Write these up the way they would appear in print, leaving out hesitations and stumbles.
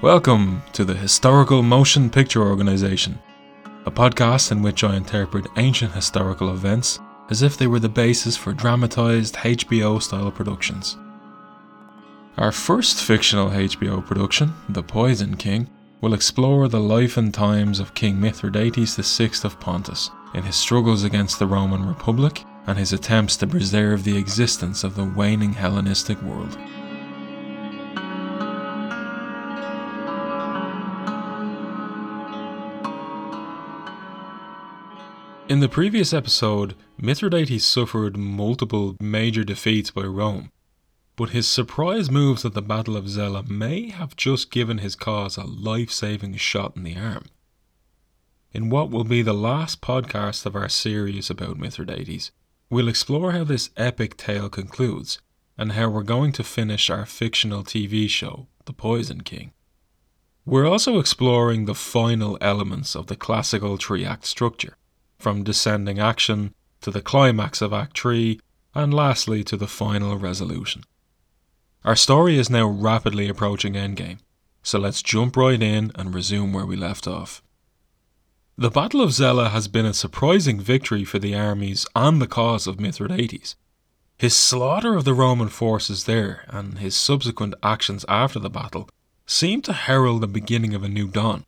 Welcome to the Historical Motion Picture Organisation, a podcast in which I interpret ancient historical events as if they were the basis for dramatised HBO-style productions. Our first fictional HBO production, The Poison King, will explore the life and times of King Mithridates VI of Pontus in his struggles against the Roman Republic and his attempts to preserve the existence of the waning Hellenistic world. In the previous episode, Mithridates suffered multiple major defeats by Rome, but his surprise moves at the Battle of Zela may have just given his cause a life-saving shot in the arm. In what will be the last podcast of our series about Mithridates, we'll explore how this epic tale concludes, and how we're going to finish our fictional TV show, The Poison King. We're also exploring the final elements of the classical three-act structure, from descending action to the climax of Act 3, and lastly to the final resolution. Our story is now rapidly approaching endgame, so let's jump right in and resume where we left off. The Battle of Zela has been a surprising victory for the armies and the cause of Mithridates. His slaughter of the Roman forces there, and his subsequent actions after the battle, seem to herald the beginning of a new dawn.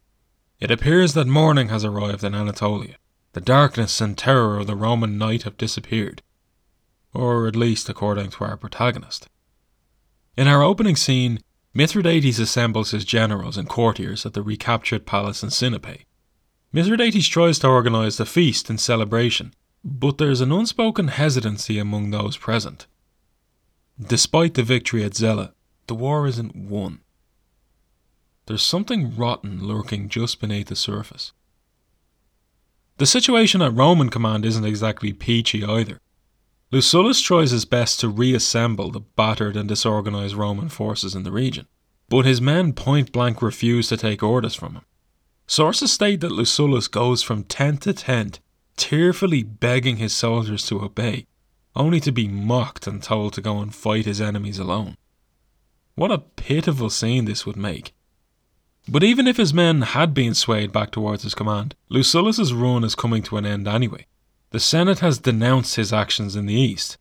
It appears that morning has arrived in Anatolia. The darkness and terror of the Roman night have disappeared, or at least according to our protagonist. In our opening scene, Mithridates assembles his generals and courtiers at the recaptured palace in Sinope. Mithridates tries to organise a feast in celebration, but there's an unspoken hesitancy among those present. Despite the victory at Zela, the war isn't won. There's something rotten lurking just beneath the surface. The situation at Roman command isn't exactly peachy either. Lucullus tries his best to reassemble the battered and disorganised Roman forces in the region, but his men point blank refuse to take orders from him. Sources state that Lucullus goes from tent to tent, tearfully begging his soldiers to obey, only to be mocked and told to go and fight his enemies alone. What a pitiful scene this would make. But even if his men had been swayed back towards his command, Lucullus's run is coming to an end anyway. The Senate has denounced his actions in the east.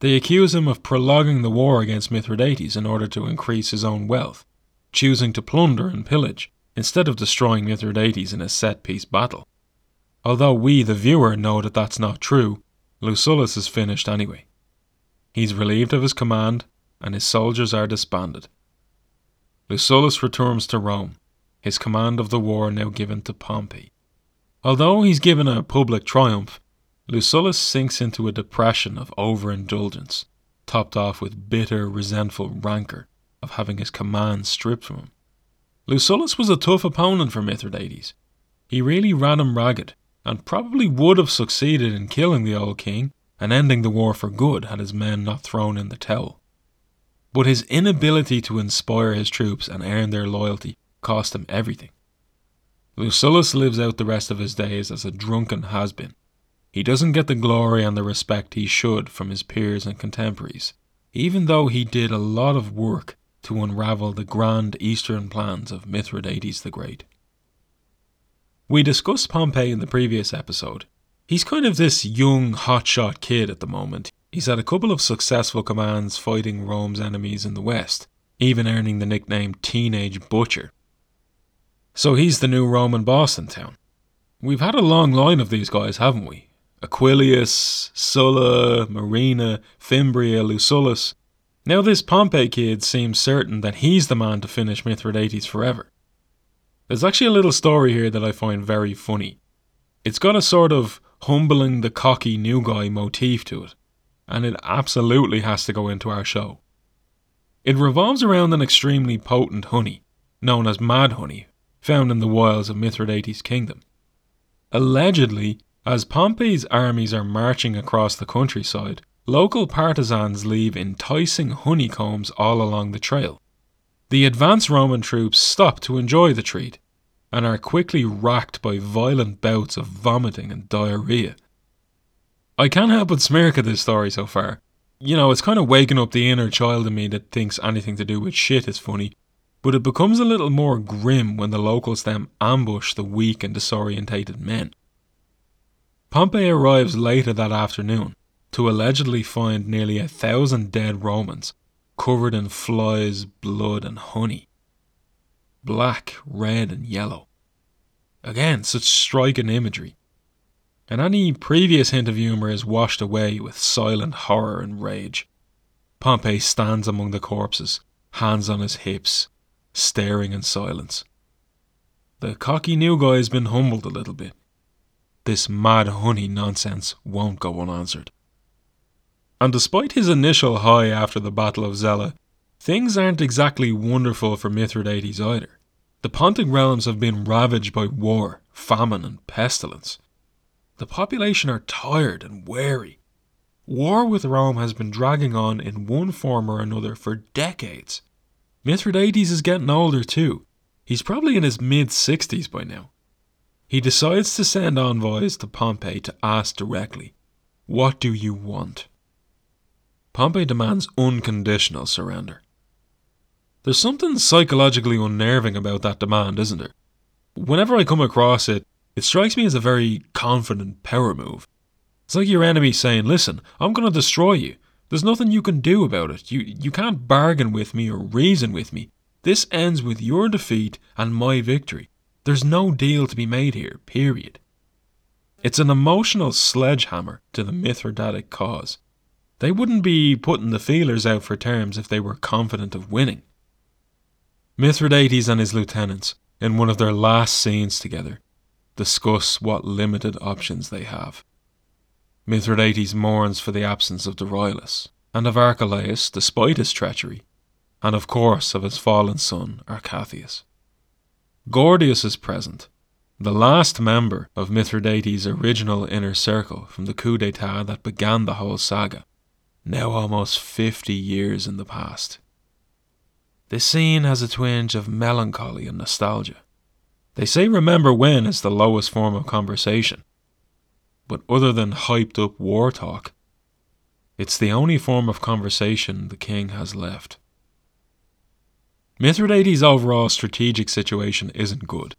They accuse him of prolonging the war against Mithridates in order to increase his own wealth, choosing to plunder and pillage, instead of destroying Mithridates in a set-piece battle. Although we, the viewer, know that that's not true, Lucullus is finished anyway. He's relieved of his command, and his soldiers are disbanded. Lucullus returns to Rome, his command of the war now given to Pompey. Although he's given a public triumph, Lucullus sinks into a depression of overindulgence, topped off with bitter, resentful rancour of having his command stripped from him. Lucullus was a tough opponent for Mithridates. He really ran him ragged, and probably would have succeeded in killing the old king and ending the war for good had his men not thrown in the towel. But his inability to inspire his troops and earn their loyalty cost him everything. Lucullus lives out the rest of his days as a drunken has-been. He doesn't get the glory and the respect he should from his peers and contemporaries, even though he did a lot of work to unravel the grand eastern plans of Mithridates the Great. We discussed Pompey in the previous episode. He's kind of this young hotshot kid at the moment. He's had a couple of successful commands fighting Rome's enemies in the west, even earning the nickname Teenage Butcher. So he's the new Roman boss in town. We've had a long line of these guys, haven't we? Aquilius, Sulla, Marina, Fimbria, Lucullus. Now this Pompey kid seems certain that he's the man to finish Mithridates forever. There's actually a little story here that I find very funny. It's got a sort of humbling the cocky new guy motif to it, and it absolutely has to go into our show. It revolves around an extremely potent honey, known as mad honey, found in the wilds of Mithridates' kingdom. Allegedly, as Pompey's armies are marching across the countryside, local partisans leave enticing honeycombs all along the trail. The advanced Roman troops stop to enjoy the treat, and are quickly racked by violent bouts of vomiting and diarrhoea. I can't help but smirk at this story so far. You know, it's kind of waking up the inner child in me that thinks anything to do with shit is funny, But it becomes a little more grim when the locals then ambush the weak and disorientated men. Pompey arrives later that afternoon to allegedly find nearly 1,000 dead Romans, covered in flies, blood and honey. Black, red and yellow. Again, such striking imagery. And any previous hint of humour is washed away with silent horror and rage. Pompey stands among the corpses, hands on his hips, staring in silence. The cocky new guy's been humbled a little bit. This mad honey nonsense won't go unanswered. And despite his initial high after the Battle of Zela, things aren't exactly wonderful for Mithridates either. The Pontic realms have been ravaged by war, famine and pestilence. The population are tired and weary. War with Rome has been dragging on in one form or another for decades. Mithridates is getting older too. He's probably in his mid-60s by now. He decides to send envoys to Pompey to ask directly, "What do you want?" Pompey demands unconditional surrender. There's something psychologically unnerving about that demand, isn't there? Whenever I come across it, it strikes me as a very confident power move. It's like your enemy saying, listen, I'm going to destroy you. There's nothing you can do about it. You can't bargain with me or reason with me. This ends with your defeat and my victory. There's no deal to be made here, period. It's an emotional sledgehammer to the Mithridatic cause. They wouldn't be putting the feelers out for terms if they were confident of winning. Mithridates and his lieutenants, in one of their last scenes together, discuss what limited options they have. Mithridates mourns for the absence of Dorylaus, and of Archelaus despite his treachery, and of course of his fallen son Arcathius. Gordius is present, the last member of Mithridates' original inner circle from the coup d'etat that began the whole saga, now almost 50 years in the past. This scene has a twinge of melancholy and nostalgia. They say remember when is the lowest form of conversation. But other than hyped up war talk, it's the only form of conversation the king has left. Mithridates' overall strategic situation isn't good.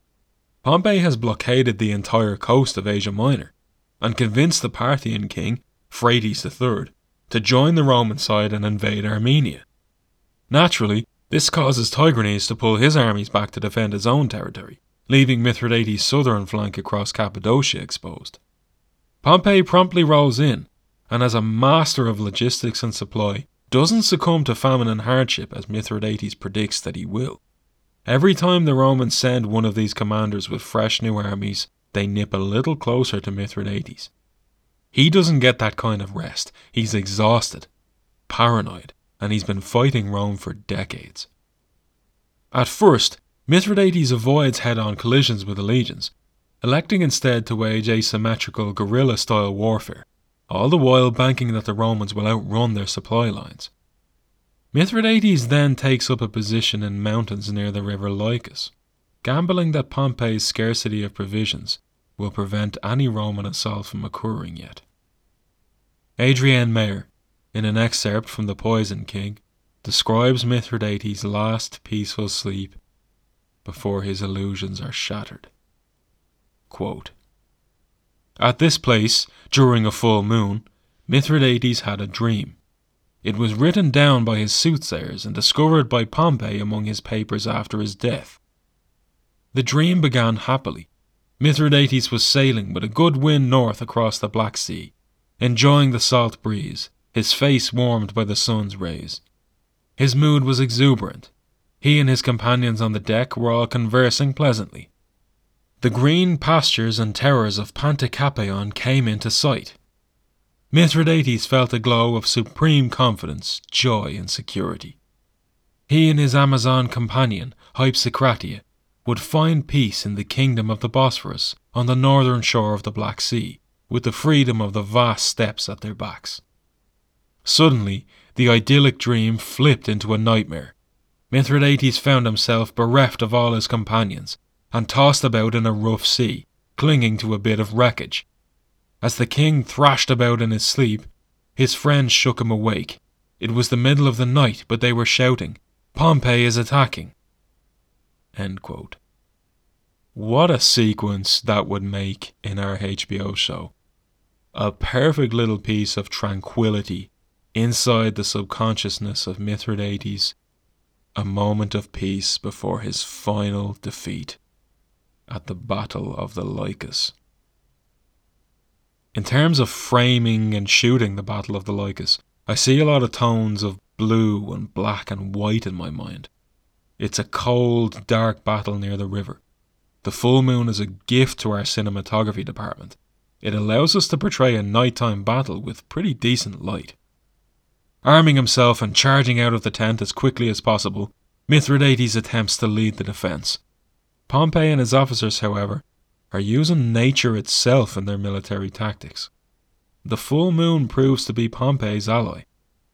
Pompey has blockaded the entire coast of Asia Minor and convinced the Parthian king, Phraates III, to join the Roman side and invade Armenia. Naturally, this causes Tigranes to pull his armies back to defend his own territory, leaving Mithridates' southern flank across Cappadocia exposed. Pompey promptly rolls in, and as a master of logistics and supply, doesn't succumb to famine and hardship as Mithridates predicts that he will. Every time the Romans send one of these commanders with fresh new armies, they nip a little closer to Mithridates. He doesn't get that kind of rest. He's exhausted, paranoid, and he's been fighting Rome for decades. At first, Mithridates avoids head-on collisions with the legions, electing instead to wage asymmetrical guerrilla-style warfare, all the while banking that the Romans will outrun their supply lines. Mithridates then takes up a position in mountains near the river Lycus, gambling that Pompey's scarcity of provisions will prevent any Roman assault from occurring yet. Adrienne Mayor, in an excerpt from The Poison King, describes Mithridates' last peaceful sleep before his illusions are shattered. Quote, "At this place, during a full moon, Mithridates had a dream. It was written down by his soothsayers and discovered by Pompey among his papers after his death. The dream began happily. Mithridates was sailing with a good wind north across the Black Sea, enjoying the salt breeze, his face warmed by the sun's rays. His mood was exuberant. He and his companions on the deck were all conversing pleasantly. The green pastures and towers of Panticapaeum came into sight. Mithridates felt a glow of supreme confidence, joy and security. He and his Amazon companion, Hypsicratea, would find peace in the kingdom of the Bosphorus on the northern shore of the Black Sea, with the freedom of the vast steppes at their backs. Suddenly, the idyllic dream flipped into a nightmare. Mithridates found himself bereft of all his companions and tossed about in a rough sea, clinging to a bit of wreckage. As the king thrashed about in his sleep, his friends shook him awake. It was the middle of the night, but they were shouting, 'Pompey is attacking! End quote. What a sequence that would make in our HBO show. A perfect little piece of tranquility inside the subconsciousness of Mithridates, a moment of peace before his final defeat at the Battle of the Lycus. In terms of framing and shooting the Battle of the Lycus, I see a lot of tones of blue and black and white in my mind. It's a cold, dark battle near the river. The full moon is a gift to our cinematography department. It allows us to portray a nighttime battle with pretty decent light. Arming himself and charging out of the tent as quickly as possible, Mithridates attempts to lead the defence. Pompey and his officers, however, are using nature itself in their military tactics. The full moon proves to be Pompey's ally,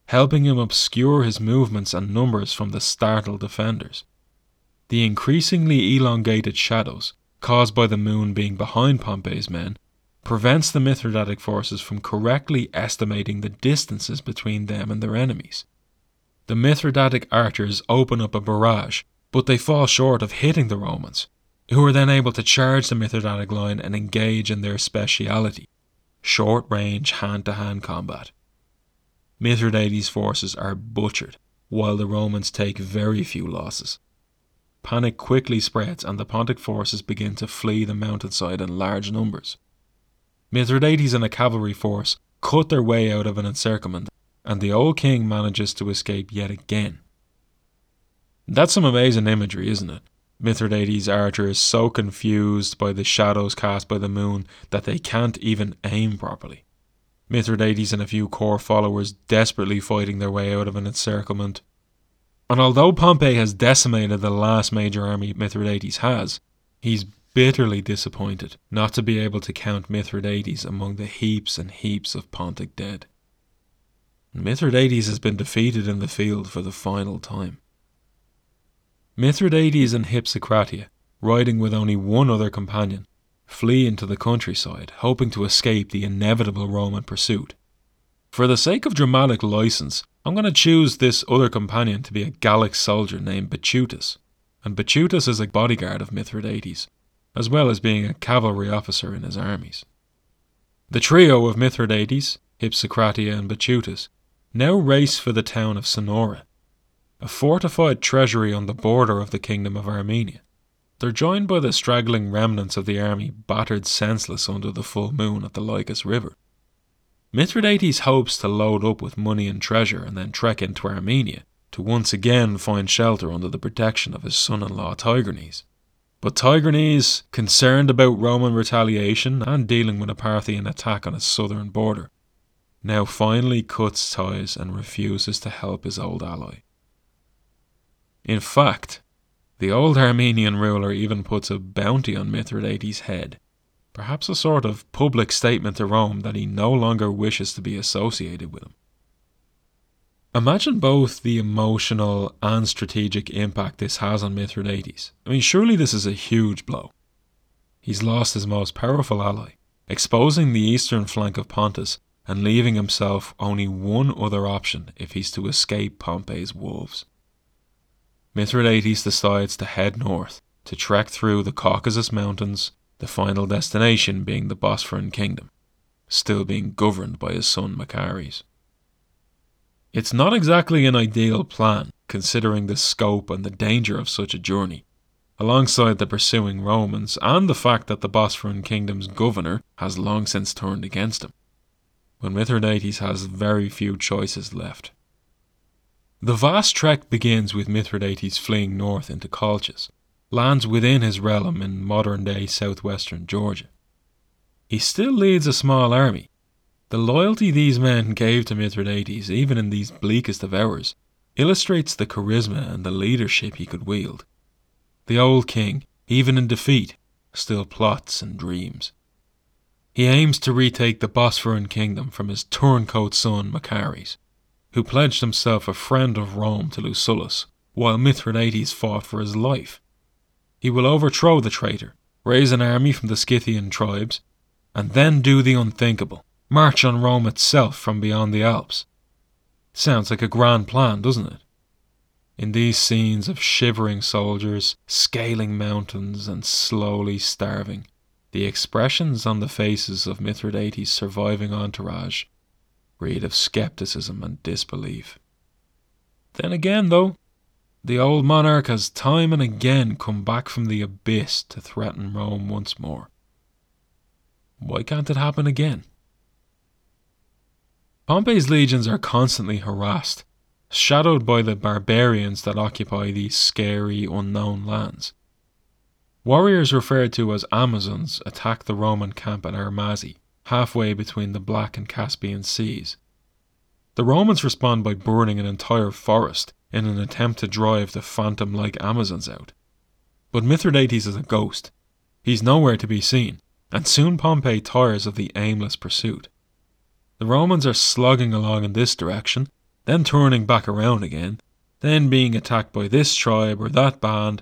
helping him obscure his movements and numbers from the startled defenders. The increasingly elongated shadows, caused by the moon being behind Pompey's men, prevents the Mithridatic forces from correctly estimating the distances between them and their enemies. The Mithridatic archers open up a barrage, but they fall short of hitting the Romans, who are then able to charge the Mithridatic line and engage in their speciality, short-range hand-to-hand combat. Mithridates' forces are butchered, while the Romans take very few losses. Panic quickly spreads and the Pontic forces begin to flee the mountainside in large numbers. Mithridates and a cavalry force cut their way out of an encirclement, and the old king manages to escape yet again. That's some amazing imagery, isn't it? Mithridates' archer is so confused by the shadows cast by the moon that they can't even aim properly. Mithridates and a few core followers desperately fighting their way out of an encirclement. And although Pompey has decimated the last major army Mithridates has, he's bitterly disappointed not to be able to count Mithridates among the heaps and heaps of Pontic dead. Mithridates has been defeated in the field for the final time. Mithridates and Hypsicratea, riding with only one other companion, flee into the countryside, hoping to escape the inevitable Roman pursuit. For the sake of dramatic license, I'm going to choose this other companion to be a Gallic soldier named Bituitus, and Bituitus is a bodyguard of Mithridates, as well as being a cavalry officer in his armies. The trio of Mithridates, Hypsicratea and Bituitus now race for the town of Sonora, a fortified treasury on the border of the Kingdom of Armenia. They're joined by the straggling remnants of the army battered senseless under the full moon at the Lycus River. Mithridates hopes to load up with money and treasure and then trek into Armenia to once again find shelter under the protection of his son-in-law Tigranes. But Tigranes, concerned about Roman retaliation and dealing with a Parthian attack on his southern border, now finally cuts ties and refuses to help his old ally. In fact, the old Armenian ruler even puts a bounty on Mithridates' head, perhaps a sort of public statement to Rome that he no longer wishes to be associated with him. Imagine both the emotional and strategic impact this has on Mithridates. I mean, surely this is a huge blow. He's lost his most powerful ally, exposing the eastern flank of Pontus and leaving himself only one other option if he's to escape Pompey's wolves. Mithridates decides to head north, to trek through the Caucasus Mountains, the final destination being the Bosporan Kingdom, still being governed by his son Macares. It's not exactly an ideal plan, considering the scope and the danger of such a journey, alongside the pursuing Romans and the fact that the Bosporan Kingdom's governor has long since turned against him, when Mithridates has very few choices left. The vast trek begins with Mithridates fleeing north into Colchis, lands within his realm in modern-day southwestern Georgia. He still leads a small army. The loyalty these men gave to Mithridates, even in these bleakest of hours, illustrates the charisma and the leadership he could wield. The old king, even in defeat, still plots and dreams. He aims to retake the Bosporan kingdom from his turncoat son Macares, who pledged himself a friend of Rome to Lucullus, while Mithridates fought for his life. He will overthrow the traitor, raise an army from the Scythian tribes, and then do the unthinkable. March on Rome itself from beyond the Alps. Sounds like a grand plan, doesn't it? in these scenes of shivering soldiers, scaling mountains and slowly starving. The expressions on the faces of Mithridates' surviving entourage read of scepticism and disbelief. Then again, though, the old monarch has time and again come back from the abyss to threaten Rome once more. Why can't it happen again? Pompey's legions are constantly harassed, shadowed by the barbarians that occupy these scary, unknown lands. Warriors referred to as Amazons attack the Roman camp at Armazi, halfway between the Black and Caspian seas. The Romans respond by burning an entire forest in an attempt to drive the phantom-like Amazons out. But Mithridates is a ghost. He's nowhere to be seen, and soon Pompey tires of the aimless pursuit. The Romans are slogging along in this direction, then turning back around again, then being attacked by this tribe or that band,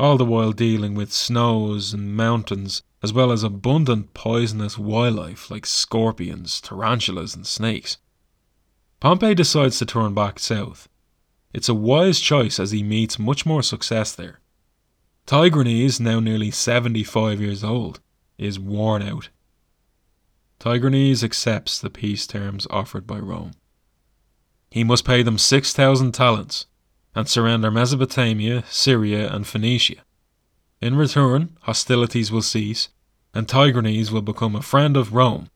all the while dealing with snows and mountains, as well as abundant poisonous wildlife like scorpions, tarantulas and snakes. Pompey decides to turn back south. It's a wise choice as he meets much more success there. Tigranes, now nearly 75 years old, is worn out. Tigranes accepts the peace terms offered by Rome. He must pay them 6,000 talents and surrender Mesopotamia, Syria and Phoenicia. In return, hostilities will cease and Tigranes will become a friend of Rome.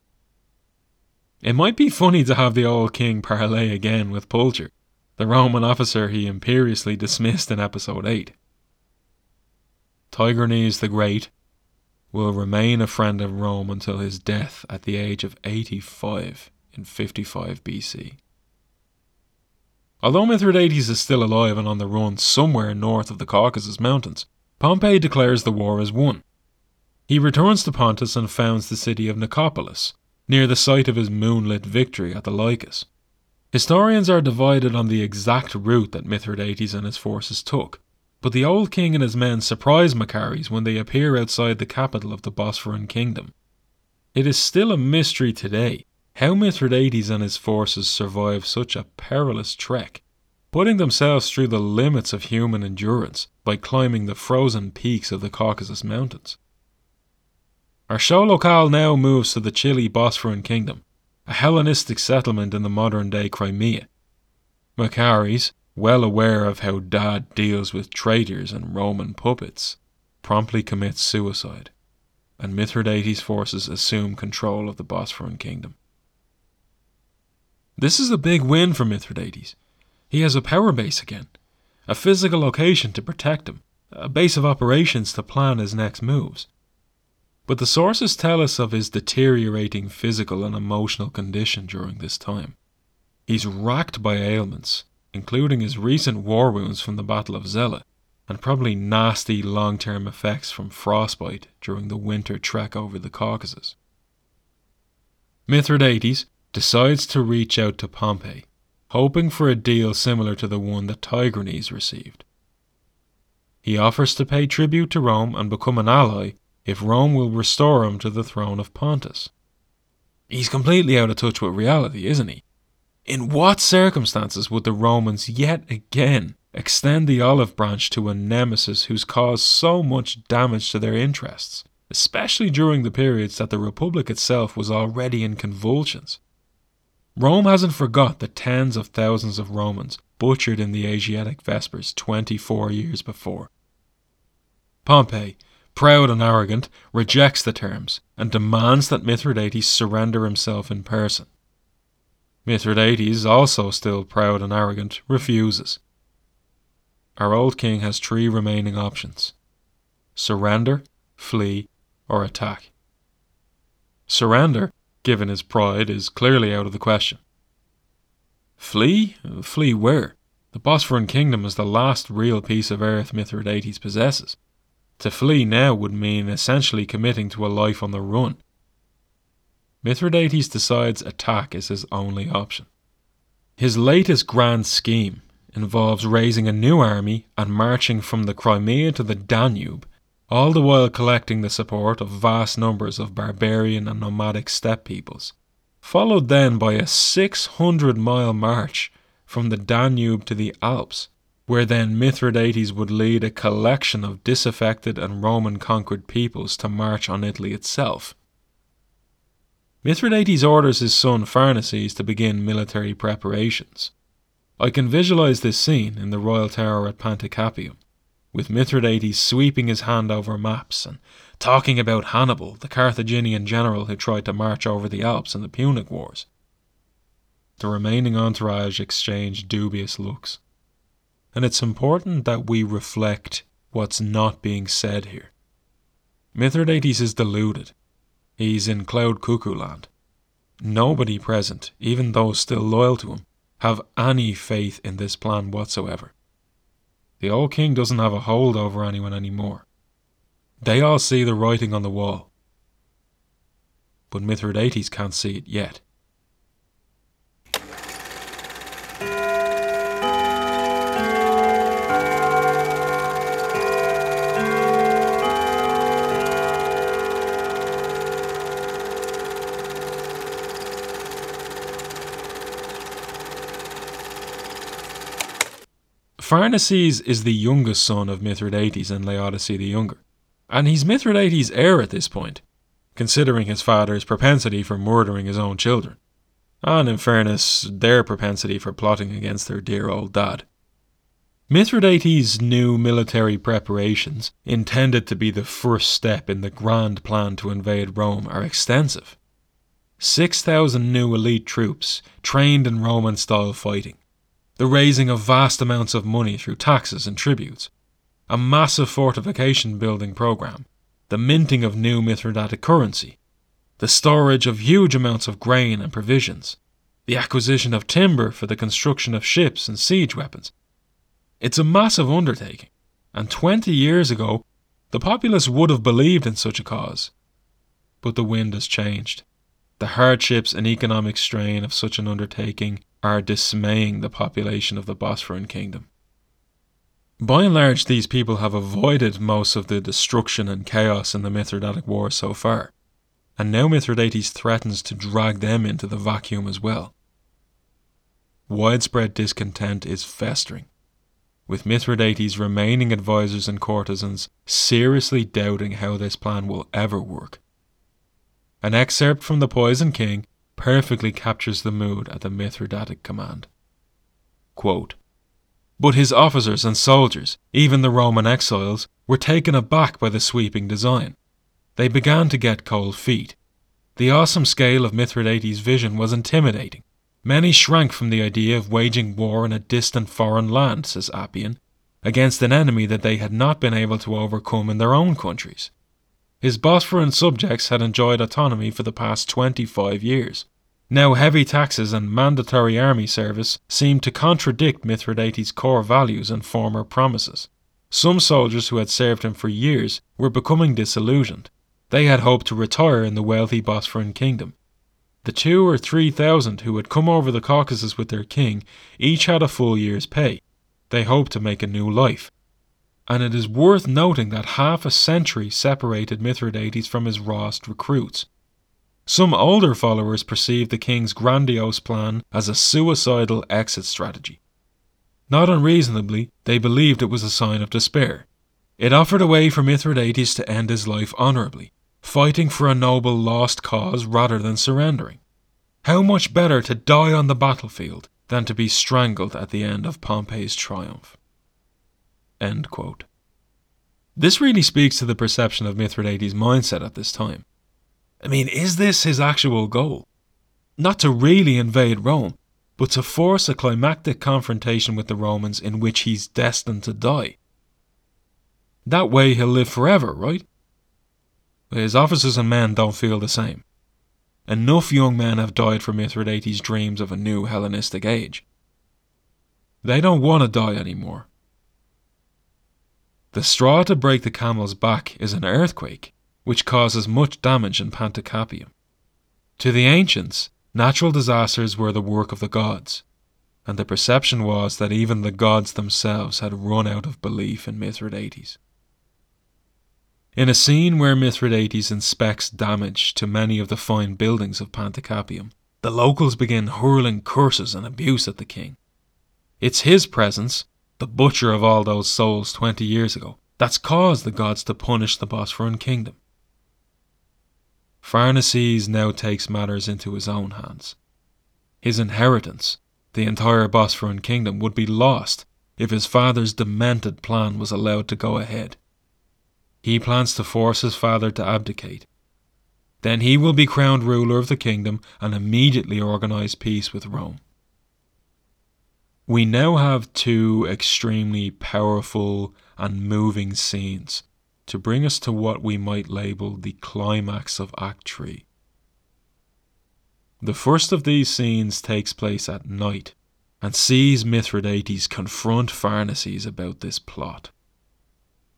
It might be funny to have the old king parley again with Pulcher, the Roman officer he imperiously dismissed in episode 8. Tigranes the Great will remain a friend of Rome until his death at the age of 85 in 55 BC. Although Mithridates is still alive and on the run somewhere north of the Caucasus Mountains, Pompey declares the war is won. He returns to Pontus and founds the city of Nicopolis, near the site of his moonlit victory at the Lycus. Historians are divided on the exact route that Mithridates and his forces took, but the old king and his men surprise Macares when they appear outside the capital of the Bosporan kingdom. It is still a mystery today how Mithridates and his forces survive such a perilous trek, putting themselves through the limits of human endurance by climbing the frozen peaks of the Caucasus Mountains. Our show locale now moves to the chilly Bosporan kingdom, a Hellenistic settlement in the modern-day Crimea. Macares, well aware of how Dad deals with traitors and Roman puppets, promptly commits suicide, and Mithridates' forces assume control of the Bosporan kingdom. This is a big win for Mithridates. He has a power base again, a physical location to protect him, a base of operations to plan his next moves. But the sources tell us of his deteriorating physical and emotional condition during this time. He's racked by ailments, including his recent war wounds from the Battle of Zela, and probably nasty long-term effects from frostbite during the winter trek over the Caucasus. Mithridates decides to reach out to Pompey, hoping for a deal similar to the one that Tigranes received. He offers to pay tribute to Rome and become an ally if Rome will restore him to the throne of Pontus. He's completely out of touch with reality, isn't he? In what circumstances would the Romans yet again extend the olive branch to a nemesis who's caused so much damage to their interests, especially during the periods that the Republic itself was already in convulsions? Rome hasn't forgot the tens of thousands of Romans butchered in the Asiatic Vespers 24 years before. Pompey, proud and arrogant, rejects the terms and demands that Mithridates surrender himself in person. Mithridates, also still proud and arrogant, refuses. Our old king has three remaining options: surrender, flee, or attack. Surrender, given his pride, is clearly out of the question. Flee? Flee where? The Bosporan kingdom is the last real piece of earth Mithridates possesses. To flee now would mean essentially committing to a life on the run. Mithridates decides attack is his only option. His latest grand scheme involves raising a new army and marching from the Crimea to the Danube, all the while collecting the support of vast numbers of barbarian and nomadic steppe peoples, followed then by a 600-mile march from the Danube to the Alps, where then Mithridates would lead a collection of disaffected and Roman conquered peoples to march on Italy itself. Mithridates orders his son Pharnaces to begin military preparations. I can visualize this scene in the royal tower at Panticapaeum, with Mithridates sweeping his hand over maps and talking about Hannibal, the Carthaginian general who tried to march over the Alps in the Punic Wars. The remaining entourage exchange dubious looks. And it's important that we reflect what's not being said here. Mithridates is deluded. He's in cloud cuckoo land. Nobody present, even those still loyal to him, have any faith in this plan whatsoever. The old king doesn't have a hold over anyone anymore. They all see the writing on the wall. But Mithridates can't see it yet. Pharnaces is the youngest son of Mithridates and Laodice the Younger, and he's Mithridates' heir at this point, considering his father's propensity for murdering his own children, and in fairness, their propensity for plotting against their dear old dad. Mithridates' new military preparations, intended to be the first step in the grand plan to invade Rome, are extensive. 6,000 new elite troops, trained in Roman-style fighting, the raising of vast amounts of money through taxes and tributes, a massive fortification building program, the minting of new Mithridatic currency, the storage of huge amounts of grain and provisions, the acquisition of timber for the construction of ships and siege weapons. It's a massive undertaking, and 20 years ago, the populace would have believed in such a cause. But the wind has changed. The hardships and economic strain of such an undertaking are dismaying the population of the Bosporan kingdom. By and large, these people have avoided most of the destruction and chaos in the Mithridatic War so far, and now Mithridates threatens to drag them into the vacuum as well. Widespread discontent is festering, with Mithridates' remaining advisors and courtesans seriously doubting how this plan will ever work. An excerpt from The Poison King perfectly captures the mood at the Mithridatic command. Quote, "But his officers and soldiers, even the Roman exiles, were taken aback by the sweeping design. They began to get cold feet. The awesome scale of Mithridates' vision was intimidating. Many shrank from the idea of waging war in a distant foreign land," says Appian, "against an enemy that they had not been able to overcome in their own countries. His Bosporan subjects had enjoyed autonomy for the past 25 years. Now heavy taxes and mandatory army service seemed to contradict Mithridates' core values and former promises. Some soldiers who had served him for years were becoming disillusioned. They had hoped to retire in the wealthy Bosporan kingdom. The 2,000 or 3,000 who had come over the Caucasus with their king each had a full year's pay. They hoped to make a new life. And it is worth noting that half a century separated Mithridates from his rawest recruits. Some older followers perceived the king's grandiose plan as a suicidal exit strategy. Not unreasonably, they believed it was a sign of despair. It offered a way for Mithridates to end his life honourably, fighting for a noble lost cause rather than surrendering. How much better to die on the battlefield than to be strangled at the end of Pompey's triumph." End quote. This really speaks to the perception of Mithridates' mindset at this time. I mean, is this his actual goal? Not to really invade Rome, but to force a climactic confrontation with the Romans in which he's destined to die. That way he'll live forever, right? His officers and men don't feel the same. Enough young men have died for Mithridates' dreams of a new Hellenistic age. They don't want to die anymore. The straw to break the camel's back is an earthquake, which causes much damage in Panticapaeum. To the ancients, natural disasters were the work of the gods, and the perception was that even the gods themselves had run out of belief in Mithridates. In a scene where Mithridates inspects damage to many of the fine buildings of Panticapaeum, the locals begin hurling curses and abuse at the king. It's his presence, the butcher of all those souls 20 years ago, that's caused the gods to punish the Bosphorian kingdom. Pharnaces now takes matters into his own hands. His inheritance, the entire Bosphorian kingdom, would be lost if his father's demented plan was allowed to go ahead. He plans to force his father to abdicate. Then he will be crowned ruler of the kingdom and immediately organise peace with Rome. We now have two extremely powerful and moving scenes to bring us to what we might label the climax of Act 3. The first of these scenes takes place at night and sees Mithridates confront Pharnaces about this plot.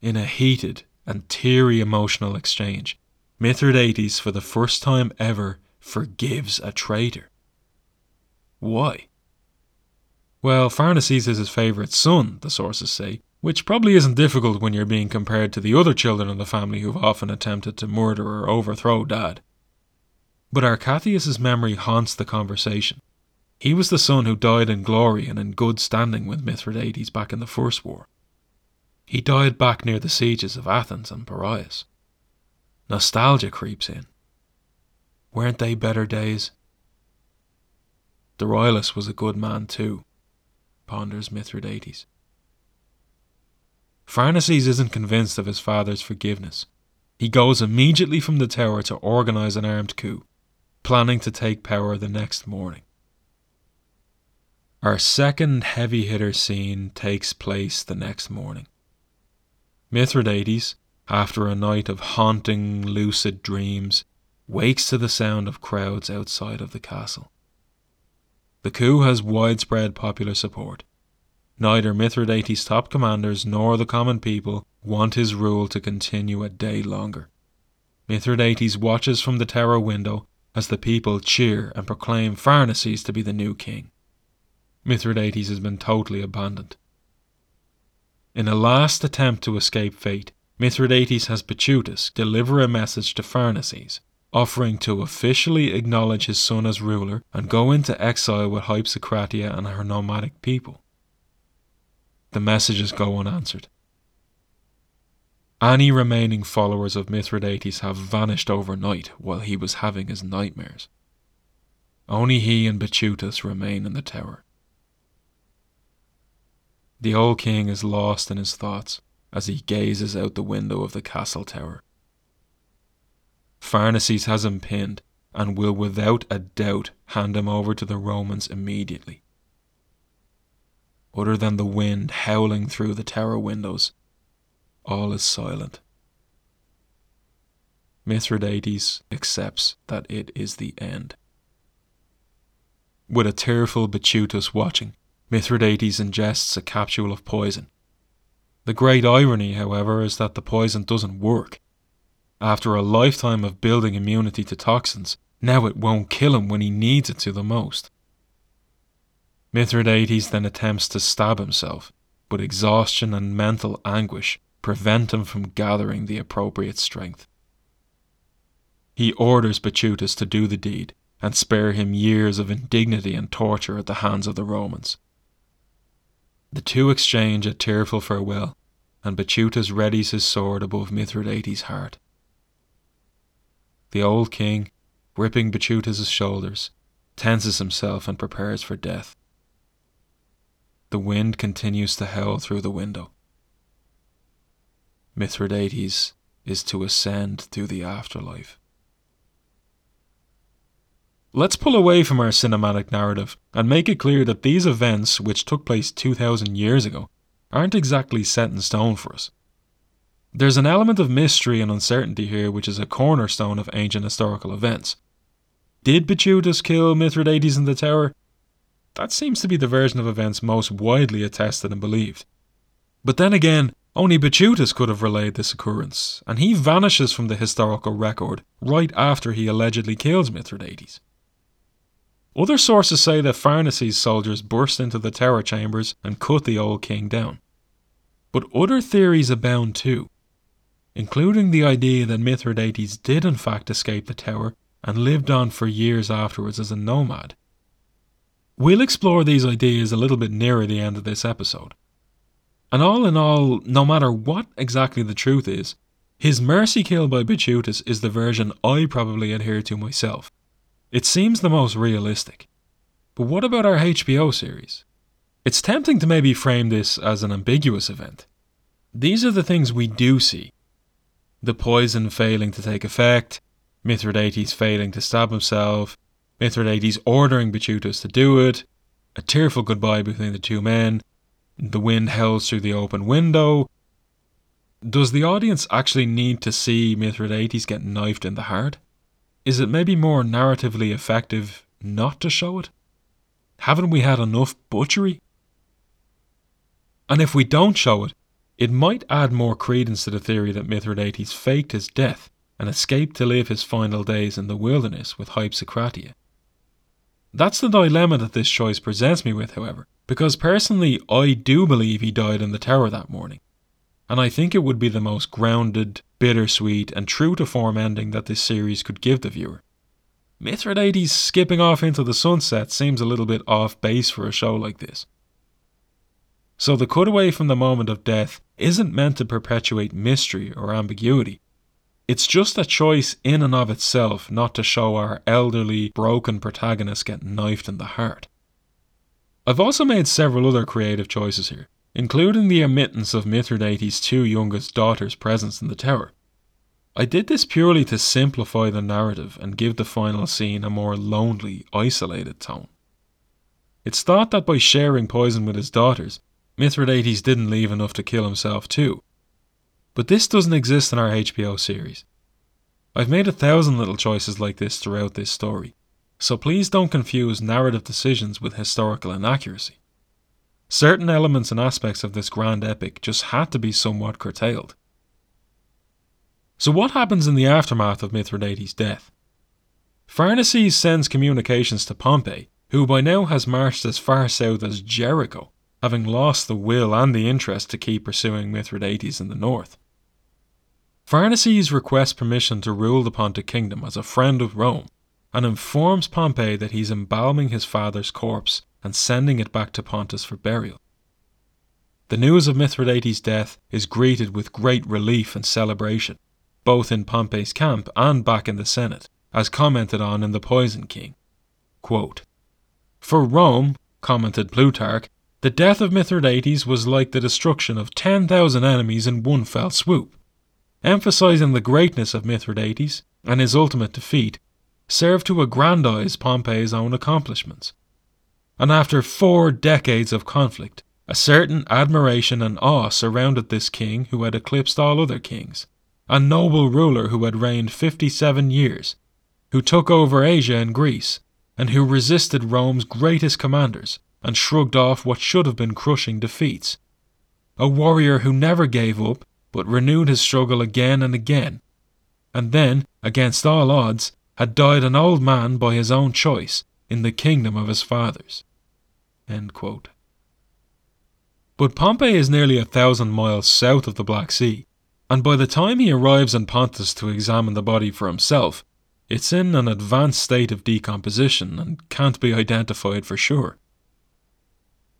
In a heated and teary emotional exchange, Mithridates, for the first time ever, forgives a traitor. Why? Well, Pharnaces is his favourite son, the sources say, which probably isn't difficult when you're being compared to the other children in the family who've often attempted to murder or overthrow Dad. But Arcathius' memory haunts the conversation. He was the son who died in glory and in good standing with Mithridates back in the First War. He died back near the sieges of Athens and Piraeus. Nostalgia creeps in. Weren't they better days? Dorylaus was a good man too, ponders Mithridates. Pharnaces isn't convinced of his father's forgiveness. He goes immediately from the tower to organise an armed coup, planning to take power the next morning. Our second heavy-hitter scene takes place the next morning. Mithridates, after a night of haunting, lucid dreams, wakes to the sound of crowds outside of the castle. The coup has widespread popular support. Neither Mithridates' top commanders nor the common people want his rule to continue a day longer. Mithridates watches from the tower window as the people cheer and proclaim Pharnaces to be the new king. Mithridates has been totally abandoned. In a last attempt to escape fate, Mithridates has Bituitus deliver a message to Pharnaces, offering to officially acknowledge his son as ruler and go into exile with Hypsicratea and her nomadic people. The messages go unanswered. Any remaining followers of Mithridates have vanished overnight while he was having his nightmares. Only he and Bituitus remain in the tower. The old king is lost in his thoughts as he gazes out the window of the castle tower. Pharnaces has him pinned and will without a doubt hand him over to the Romans immediately. Other than the wind howling through the tower windows, all is silent. Mithridates accepts that it is the end. With a tearful Bituitus watching, Mithridates ingests a capsule of poison. The great irony, however, is that the poison doesn't work. After a lifetime of building immunity to toxins, now it won't kill him when he needs it to the most. Mithridates then attempts to stab himself, but exhaustion and mental anguish prevent him from gathering the appropriate strength. He orders Bituitus to do the deed and spare him years of indignity and torture at the hands of the Romans. The two exchange a tearful farewell, and Bituitus readies his sword above Mithridates' heart. The old king, gripping Bituitus' shoulders, tenses himself and prepares for death. The wind continues to howl through the window. Mithridates is to ascend through the afterlife. Let's pull away from our cinematic narrative and make it clear that these events, which took place 2,000 years ago, aren't exactly set in stone for us. There's an element of mystery and uncertainty here which is a cornerstone of ancient historical events. Did Bituitus kill Mithridates in the tower? That seems to be the version of events most widely attested and believed. But then again, only Bituitus could have relayed this occurrence, and he vanishes from the historical record right after he allegedly kills Mithridates. Other sources say that Pharnaces' soldiers burst into the tower chambers and cut the old king down. But other theories abound too, including the idea that Mithridates did in fact escape the tower and lived on for years afterwards as a nomad. We'll explore these ideas a little bit nearer the end of this episode. And all in all, no matter what exactly the truth is, his mercy kill by Bituitus is the version I probably adhere to myself. It seems the most realistic. But what about our HBO series? It's tempting to maybe frame this as an ambiguous event. These are the things we do see. The poison failing to take effect, Mithridates failing to stab himself, Mithridates ordering Bituitus to do it, a tearful goodbye between the two men, the wind howls through the open window. Does the audience actually need to see Mithridates get knifed in the heart? Is it maybe more narratively effective not to show it? Haven't we had enough butchery? And if we don't show it, it might add more credence to the theory that Mithridates faked his death and escaped to live his final days in the wilderness with Hypsicratea. That's the dilemma that this choice presents me with, however, because personally I do believe he died in the tower that morning, and I think it would be the most grounded, bittersweet and true to form ending that this series could give the viewer. Mithridates skipping off into the sunset seems a little bit off base for a show like this. So the cutaway from the moment of death isn't meant to perpetuate mystery or ambiguity. It's just a choice in and of itself not to show our elderly, broken protagonist get knifed in the heart. I've also made several other creative choices here, including the omittance of Mithridates' two youngest daughters' presence in the tower. I did this purely to simplify the narrative and give the final scene a more lonely, isolated tone. It's thought that by sharing poison with his daughters, Mithridates didn't leave enough to kill himself too. But this doesn't exist in our HBO series. I've made 1,000 little choices like this throughout this story, so please don't confuse narrative decisions with historical inaccuracy. Certain elements and aspects of this grand epic just had to be somewhat curtailed. So what happens in the aftermath of Mithridates' death? Pharnaces sends communications to Pompey, who by now has marched as far south as Jericho, having lost the will and the interest to keep pursuing Mithridates in the north. Pharnaces requests permission to rule the Pontic kingdom as a friend of Rome, and informs Pompey that he's embalming his father's corpse and sending it back to Pontus for burial. The news of Mithridates' death is greeted with great relief and celebration, both in Pompey's camp and back in the Senate, as commented on in The Poison King. Quote, "For Rome," commented Plutarch, "the death of Mithridates was like the destruction of 10,000 enemies in one fell swoop." Emphasizing the greatness of Mithridates and his ultimate defeat served to aggrandize Pompey's own accomplishments. And after 4 decades of conflict, a certain admiration and awe surrounded this king who had eclipsed all other kings, a noble ruler who had reigned 57 years, who took over Asia and Greece, and who resisted Rome's greatest commanders, and shrugged off what should have been crushing defeats. A warrior who never gave up, but renewed his struggle again and again, and then, against all odds, had died an old man by his own choice, in the kingdom of his fathers." End quote. But Pompey is nearly 1,000 miles south of the Black Sea, and by the time he arrives in Pontus to examine the body for himself, it's in an advanced state of decomposition and can't be identified for sure.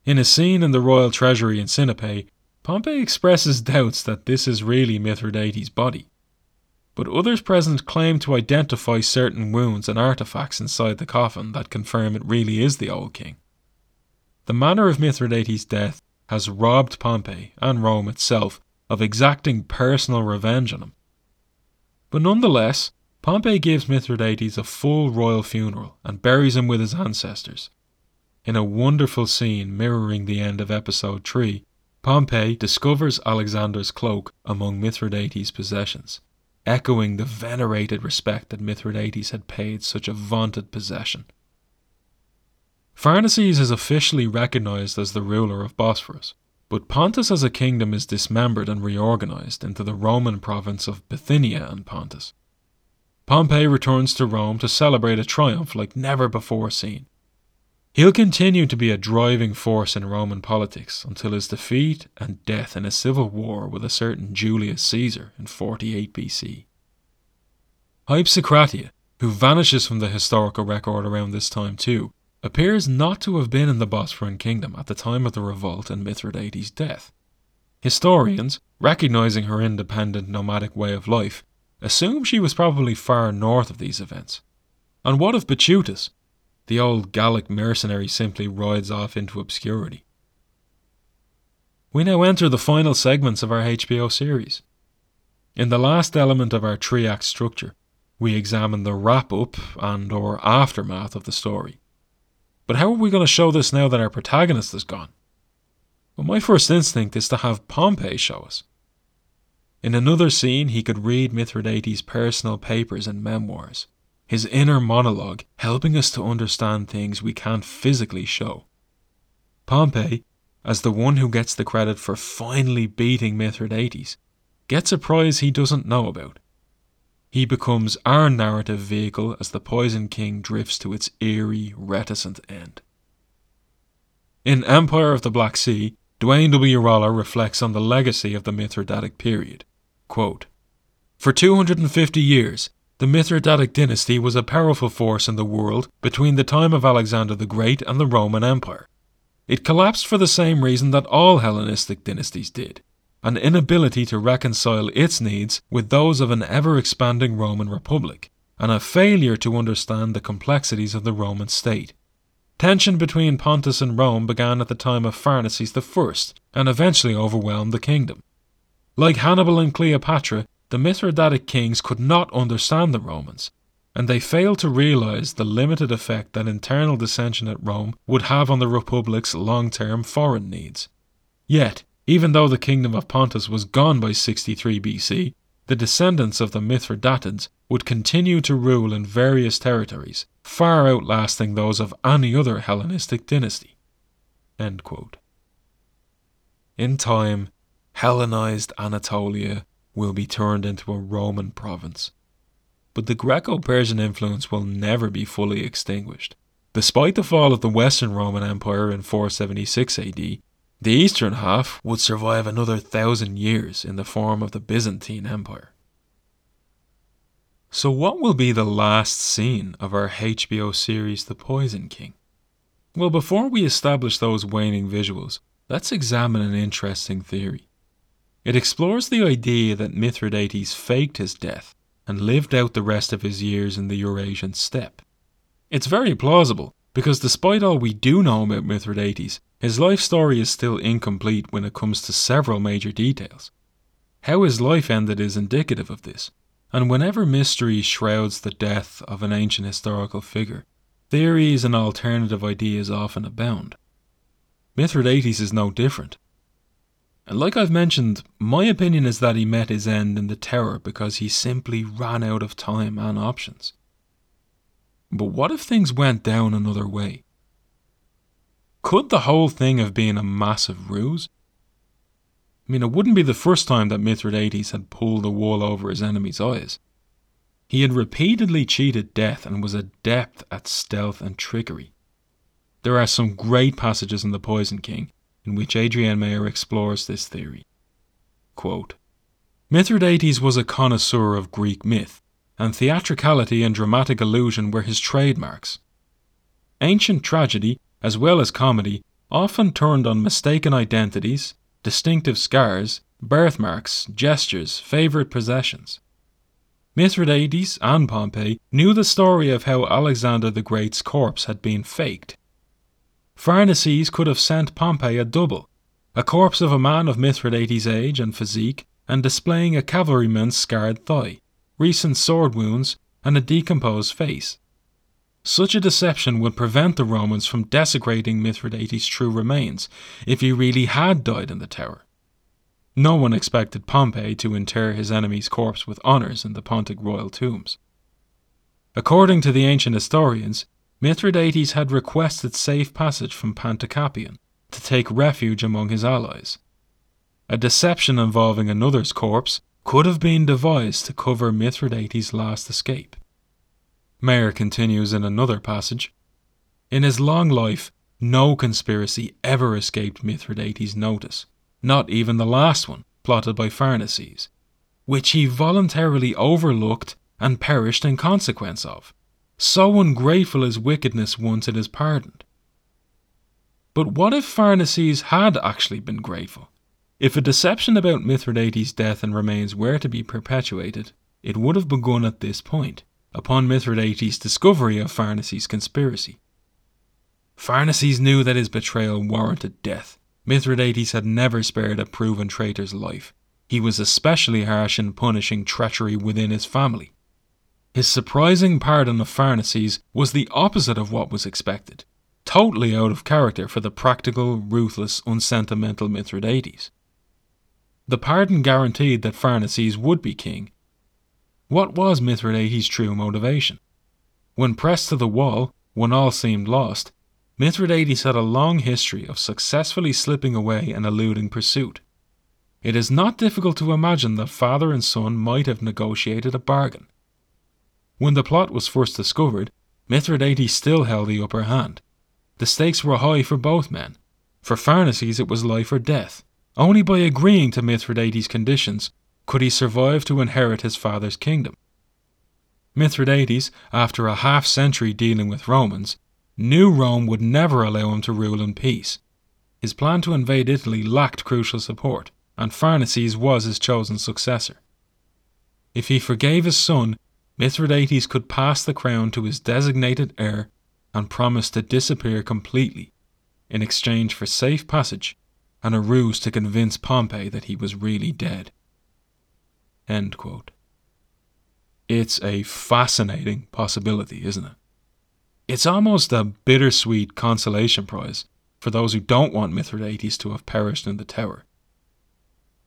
In a scene in the royal treasury in Sinope, Pompey expresses doubts that this is really Mithridates' body, but others present claim to identify certain wounds and artifacts inside the coffin that confirm it really is the old king. The manner of Mithridates' death has robbed Pompey, and Rome itself, of exacting personal revenge on him. But nonetheless, Pompey gives Mithridates a full royal funeral and buries him with his ancestors. In a wonderful scene mirroring the end of episode 3, Pompey discovers Alexander's cloak among Mithridates' possessions, echoing the venerated respect that Mithridates had paid such a vaunted possession. Pharnaces is officially recognized as the ruler of Bosphorus, but Pontus as a kingdom is dismembered and reorganized into the Roman province of Bithynia and Pontus. Pompey returns to Rome to celebrate a triumph like never before seen. He'll continue to be a driving force in Roman politics until his defeat and death in a civil war with a certain Julius Caesar in 48 BC. Hypsicratea, who vanishes from the historical record around this time too, appears not to have been in the Bosporan kingdom at the time of the revolt and Mithridates' death. Historians, recognizing her independent nomadic way of life, assume she was probably far north of these events. And what of Bituitus? The old Gallic mercenary simply rides off into obscurity. We now enter the final segments of our HBO series. In the last element of our three-act structure, we examine the wrap-up and or aftermath of the story. But how are we going to show this now that our protagonist is gone? Well, my first instinct is to have Pompey show us. In another scene, he could read Mithridates' personal papers and memoirs, his inner monologue helping us to understand things we can't physically show. Pompey, as the one who gets the credit for finally beating Mithridates, gets a prize he doesn't know about. He becomes our narrative vehicle as the Poison King drifts to its eerie, reticent end. In Empire of the Black Sea, Dwayne W. Roller reflects on the legacy of the Mithridatic period. Quote, "For 250 years, the Mithridatic dynasty was a powerful force in the world between the time of Alexander the Great and the Roman Empire. It collapsed for the same reason that all Hellenistic dynasties did, an inability to reconcile its needs with those of an ever-expanding Roman Republic, and a failure to understand the complexities of the Roman state. Tension between Pontus and Rome began at the time of Pharnaces I, and eventually overwhelmed the kingdom. Like Hannibal and Cleopatra, the Mithridatic kings could not understand the Romans, and they failed to realize the limited effect that internal dissension at Rome would have on the Republic's long-term foreign needs. Yet, even though the kingdom of Pontus was gone by 63 BC, the descendants of the Mithridatids would continue to rule in various territories, far outlasting those of any other Hellenistic dynasty." End quote. In time, Hellenized Anatolia will be turned into a Roman province. But the Greco-Persian influence will never be fully extinguished. Despite the fall of the Western Roman Empire in 476 AD, the eastern half would survive another 1,000 years in the form of the Byzantine Empire. So what will be the last scene of our HBO series The Poison King? Well, before we establish those waning visuals, let's examine an interesting theory. It explores the idea that Mithridates faked his death and lived out the rest of his years in the Eurasian steppe. It's very plausible, because despite all we do know about Mithridates, his life story is still incomplete when it comes to several major details. How his life ended is indicative of this. And whenever mystery shrouds the death of an ancient historical figure, theories and alternative ideas often abound. Mithridates is no different. And like I've mentioned, my opinion is that he met his end in the Tower because he simply ran out of time and options. But what if things went down another way? Could the whole thing have been a massive ruse? I mean, it wouldn't be the first time that Mithridates had pulled the wool over his enemy's eyes. He had repeatedly cheated death and was adept at stealth and trickery. There are some great passages in The Poison King in which Adrienne Mayor explores this theory. Quote, "Mithridates was a connoisseur of Greek myth, and theatricality and dramatic illusion were his trademarks. Ancient tragedy, as well as comedy, often turned on mistaken identities, distinctive scars, birthmarks, gestures, favourite possessions. Mithridates and Pompey knew the story of how Alexander the Great's corpse had been faked. Pharnaces could have sent Pompey a double, a corpse of a man of Mithridates' age and physique, and displaying a cavalryman's scarred thigh, recent sword wounds, and a decomposed face. Such a deception would prevent the Romans from desecrating Mithridates' true remains if he really had died in the Tower. No one expected Pompey to inter his enemy's corpse with honours in the Pontic royal tombs. According to the ancient historians, Mithridates had requested safe passage from Panticapaeum to take refuge among his allies. A deception involving another's corpse could have been devised to cover Mithridates' last escape." Mayer continues in another passage, "In his long life, no conspiracy ever escaped Mithridates' notice, not even the last one, plotted by Pharnaces, which he voluntarily overlooked and perished in consequence of. So ungrateful is wickedness once it is pardoned." But what if Pharnaces had actually been grateful? If a deception about Mithridates' death and remains were to be perpetuated, it would have begun at this point, upon Mithridates' discovery of Pharnaces' conspiracy. Pharnaces knew that his betrayal warranted death. Mithridates had never spared a proven traitor's life. He was especially harsh in punishing treachery within his family. His surprising pardon of Pharnaces was the opposite of what was expected, totally out of character for the practical, ruthless, unsentimental Mithridates. The pardon guaranteed that Pharnaces would be king. What was Mithridates' true motivation? When pressed to the wall, when all seemed lost, Mithridates had a long history of successfully slipping away and eluding pursuit. It is not difficult to imagine that father and son might have negotiated a bargain. When the plot was first discovered, Mithridates still held the upper hand. The stakes were high for both men. For Pharnaces it was life or death. Only by agreeing to Mithridates' conditions could he survive to inherit his father's kingdom. Mithridates, after a half-century dealing with Romans, knew Rome would never allow him to rule in peace. His plan to invade Italy lacked crucial support, and Pharnaces was his chosen successor. If he forgave his son, Mithridates could pass the crown to his designated heir and promise to disappear completely, in exchange for safe passage and a ruse to convince Pompey that he was really dead. End quote. It's a fascinating possibility, isn't it? It's almost a bittersweet consolation prize for those who don't want Mithridates to have perished in the tower.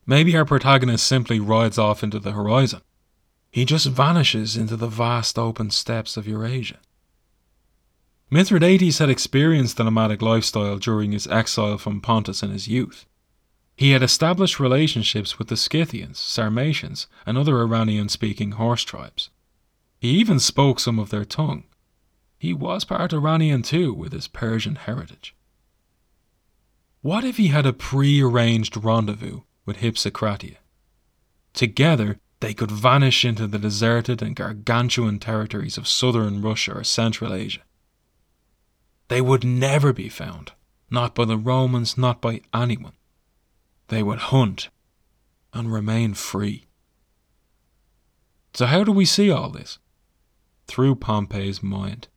Maybe our protagonist simply rides off into the horizon. He just vanishes into the vast open steppes of Eurasia. Mithridates had experienced the nomadic lifestyle during his exile from Pontus in his youth. He had established relationships with the Scythians, Sarmatians, and other Iranian-speaking horse tribes. He even spoke some of their tongue. He was part Iranian too, with his Persian heritage. What if he had a pre-arranged rendezvous with Hypsicratea? Together, they could vanish into the deserted and gargantuan territories of southern Russia or Central Asia. They would never be found, not by the Romans, not by anyone. They would hunt and remain free. So how do we see all this? Through Pompey's mind.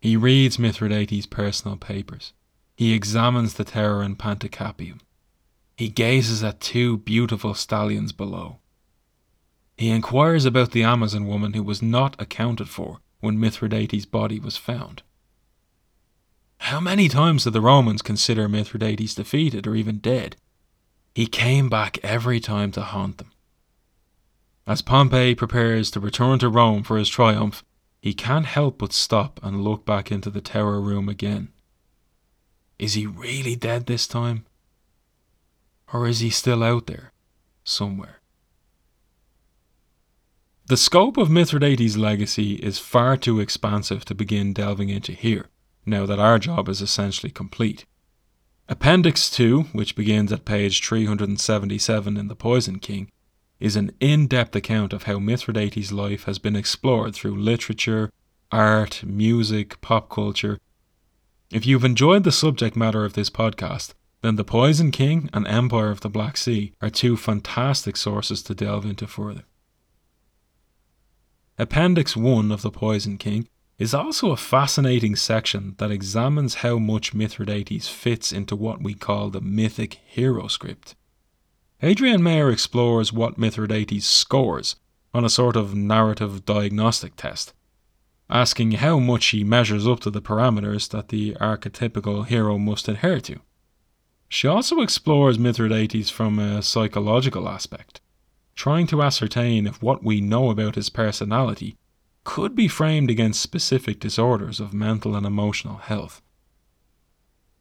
He reads Mithridates' personal papers. He examines the tower in Panticapaeum. He gazes at two beautiful stallions below. He inquires about the Amazon woman who was not accounted for when Mithridates' body was found. How many times did the Romans consider Mithridates defeated or even dead? He came back every time to haunt them. As Pompey prepares to return to Rome for his triumph, he can't help but stop and look back into the tower room again. Is he really dead this time? Or is he still out there, somewhere? The scope of Mithridates' legacy is far too expansive to begin delving into here, now that our job is essentially complete. Appendix 2, which begins at page 377 in The Poison King, is an in-depth account of how Mithridates' life has been explored through literature, art, music, pop culture. If you've enjoyed the subject matter of this podcast, then The Poison King and Empire of the Black Sea are two fantastic sources to delve into further. Appendix 1 of The Poison King is also a fascinating section that examines how much Mithridates fits into what we call the mythic hero script. Adrienne Mayor explores what Mithridates scores on a sort of narrative diagnostic test, asking how much he measures up to the parameters that the archetypical hero must adhere to. She also explores Mithridates from a psychological aspect, trying to ascertain if what we know about his personality could be framed against specific disorders of mental and emotional health.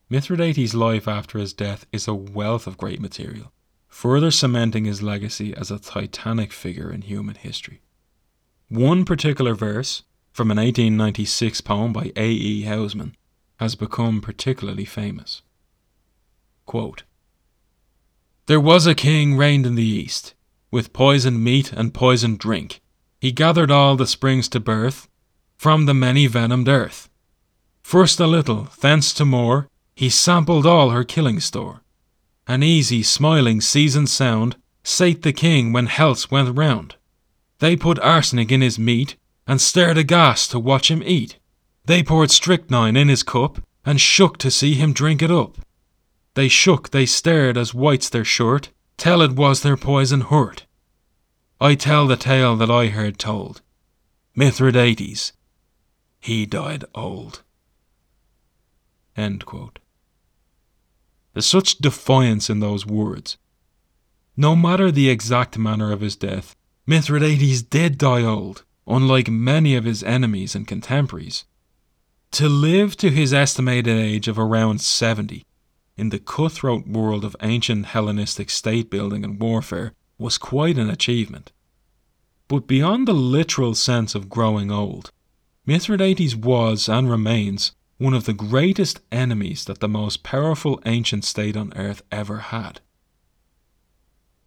Mithridates' life after his death is a wealth of great material, further cementing his legacy as a titanic figure in human history. One particular verse, from an 1896 poem by A.E. Housman, has become particularly famous. Quote, "There was a king reigned in the east, with poisoned meat and poisoned drink. He gathered all the springs to birth from the many venomed earth. First a little, thence to more, he sampled all her killing store. An easy, smiling, seasoned sound sate the king when healths went round. They put arsenic in his meat, and stared aghast to watch him eat. They poured strychnine in his cup, and shook to see him drink it up. They shook, they stared as white's their shirt, tell it was their poison hurt. I tell the tale that I heard told. Mithridates, he died old. End quote. There's such defiance in those words. No matter the exact manner of his death, Mithridates did die old, unlike many of his enemies and contemporaries. To live to his estimated age of around 70, in the cutthroat world of ancient Hellenistic state building and warfare, was quite an achievement. But beyond the literal sense of growing old, Mithridates was and remains one of the greatest enemies that the most powerful ancient state on earth ever had.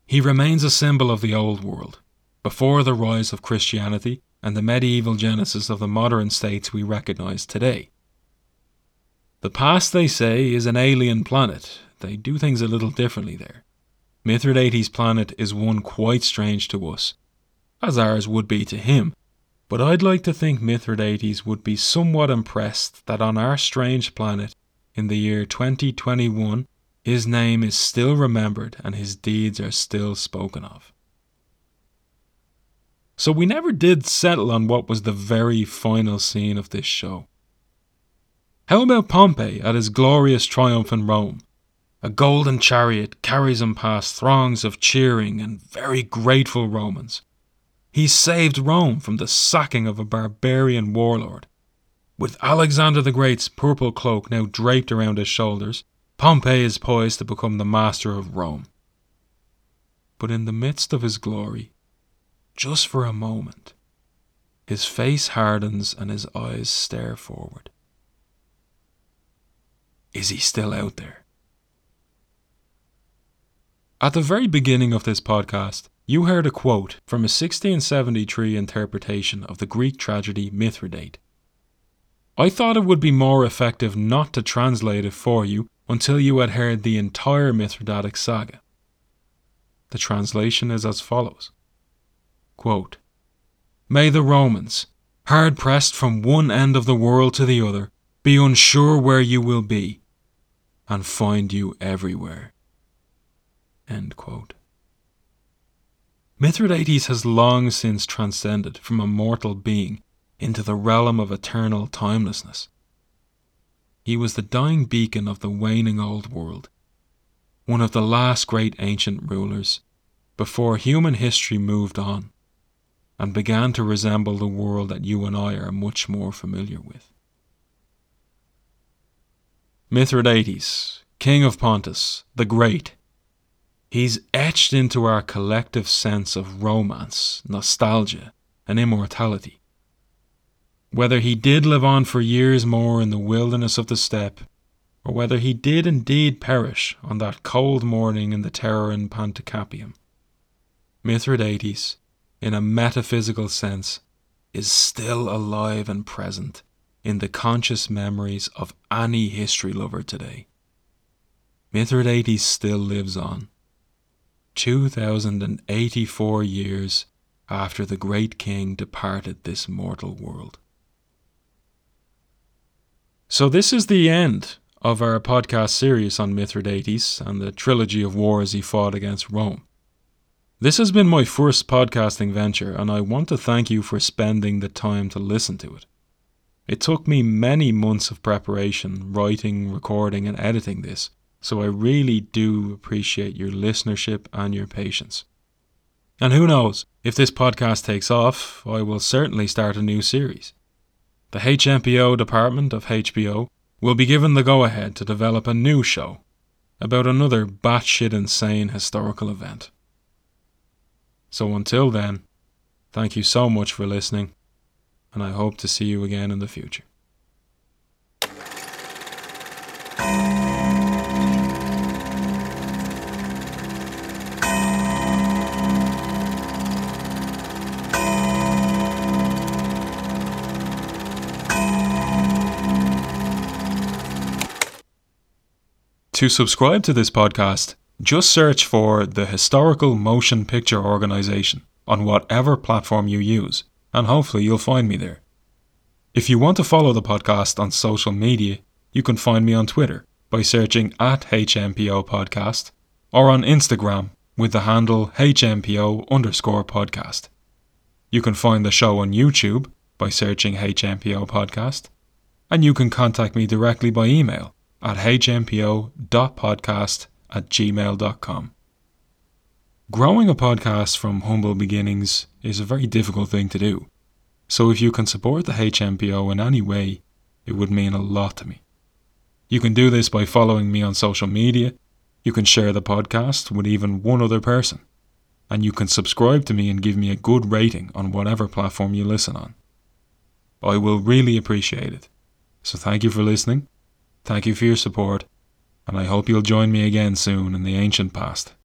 He remains a symbol of the old world, before the rise of Christianity and the medieval genesis of the modern states we recognize today. The past, they say, is an alien planet. They do things a little differently there. Mithridates' planet is one quite strange to us, as ours would be to him. But I'd like to think Mithridates would be somewhat impressed that on our strange planet, in the year 2021, his name is still remembered and his deeds are still spoken of. So we never did settle on what was the very final scene of this show. How about Pompey at his glorious triumph in Rome? A golden chariot carries him past throngs of cheering and very grateful Romans. He saved Rome from the sacking of a barbarian warlord. With Alexander the Great's purple cloak now draped around his shoulders, Pompey is poised to become the master of Rome. But in the midst of his glory, just for a moment, his face hardens and his eyes stare forward. Is he still out there? At the very beginning of this podcast, you heard a quote from a 1673 interpretation of the Greek tragedy Mithridate. I thought it would be more effective not to translate it for you until you had heard the entire Mithridatic saga. The translation is as follows. Quote, "May the Romans, hard pressed from one end of the world to the other, be unsure where you will be, and find you everywhere." End quote. Mithridates has long since transcended from a mortal being into the realm of eternal timelessness. He was the dying beacon of the waning old world, one of the last great ancient rulers, before human history moved on and began to resemble the world that you and I are much more familiar with. Mithridates, King of Pontus, the Great. He's etched into our collective sense of romance, nostalgia, and immortality. Whether he did live on for years more in the wilderness of the steppe, or whether he did indeed perish on that cold morning in the terror in Panticapaeum, Mithridates, in a metaphysical sense, is still alive and present in the conscious memories of any history lover today. Mithridates still lives on, 2,084 years after the great king departed this mortal world. So this is the end of our podcast series on Mithridates and the trilogy of wars he fought against Rome. This has been my first podcasting venture, and I want to thank you for spending the time to listen to it. It took me many months of preparation, writing, recording, and editing this, so I really do appreciate your listenership and your patience. And who knows, if this podcast takes off, I will certainly start a new series. The HMPO department of HBO will be given the go-ahead to develop a new show about another batshit insane historical event. So until then, thank you so much for listening, and I hope to see you again in the future. To subscribe to this podcast, Just search for the Historical Motion Picture Organisation on whatever platform you use, and hopefully you'll find me there. If you want to follow the podcast on social media, you can find me on Twitter by searching @HMPO Podcast, or on Instagram with the handle HMPO_podcast. You can find the show on YouTube by searching HMPO Podcast, and you can contact me directly by email at hmpo.podcast@gmail.com. Growing a podcast from humble beginnings is a very difficult thing to do, so if you can support the HMPO in any way, it would mean a lot to me. You can do this by following me on social media, you can share the podcast with even one other person, and you can subscribe to me and give me a good rating on whatever platform you listen on. I will really appreciate it. So thank you for listening, thank you for your support, and I hope you'll join me again soon in the ancient past.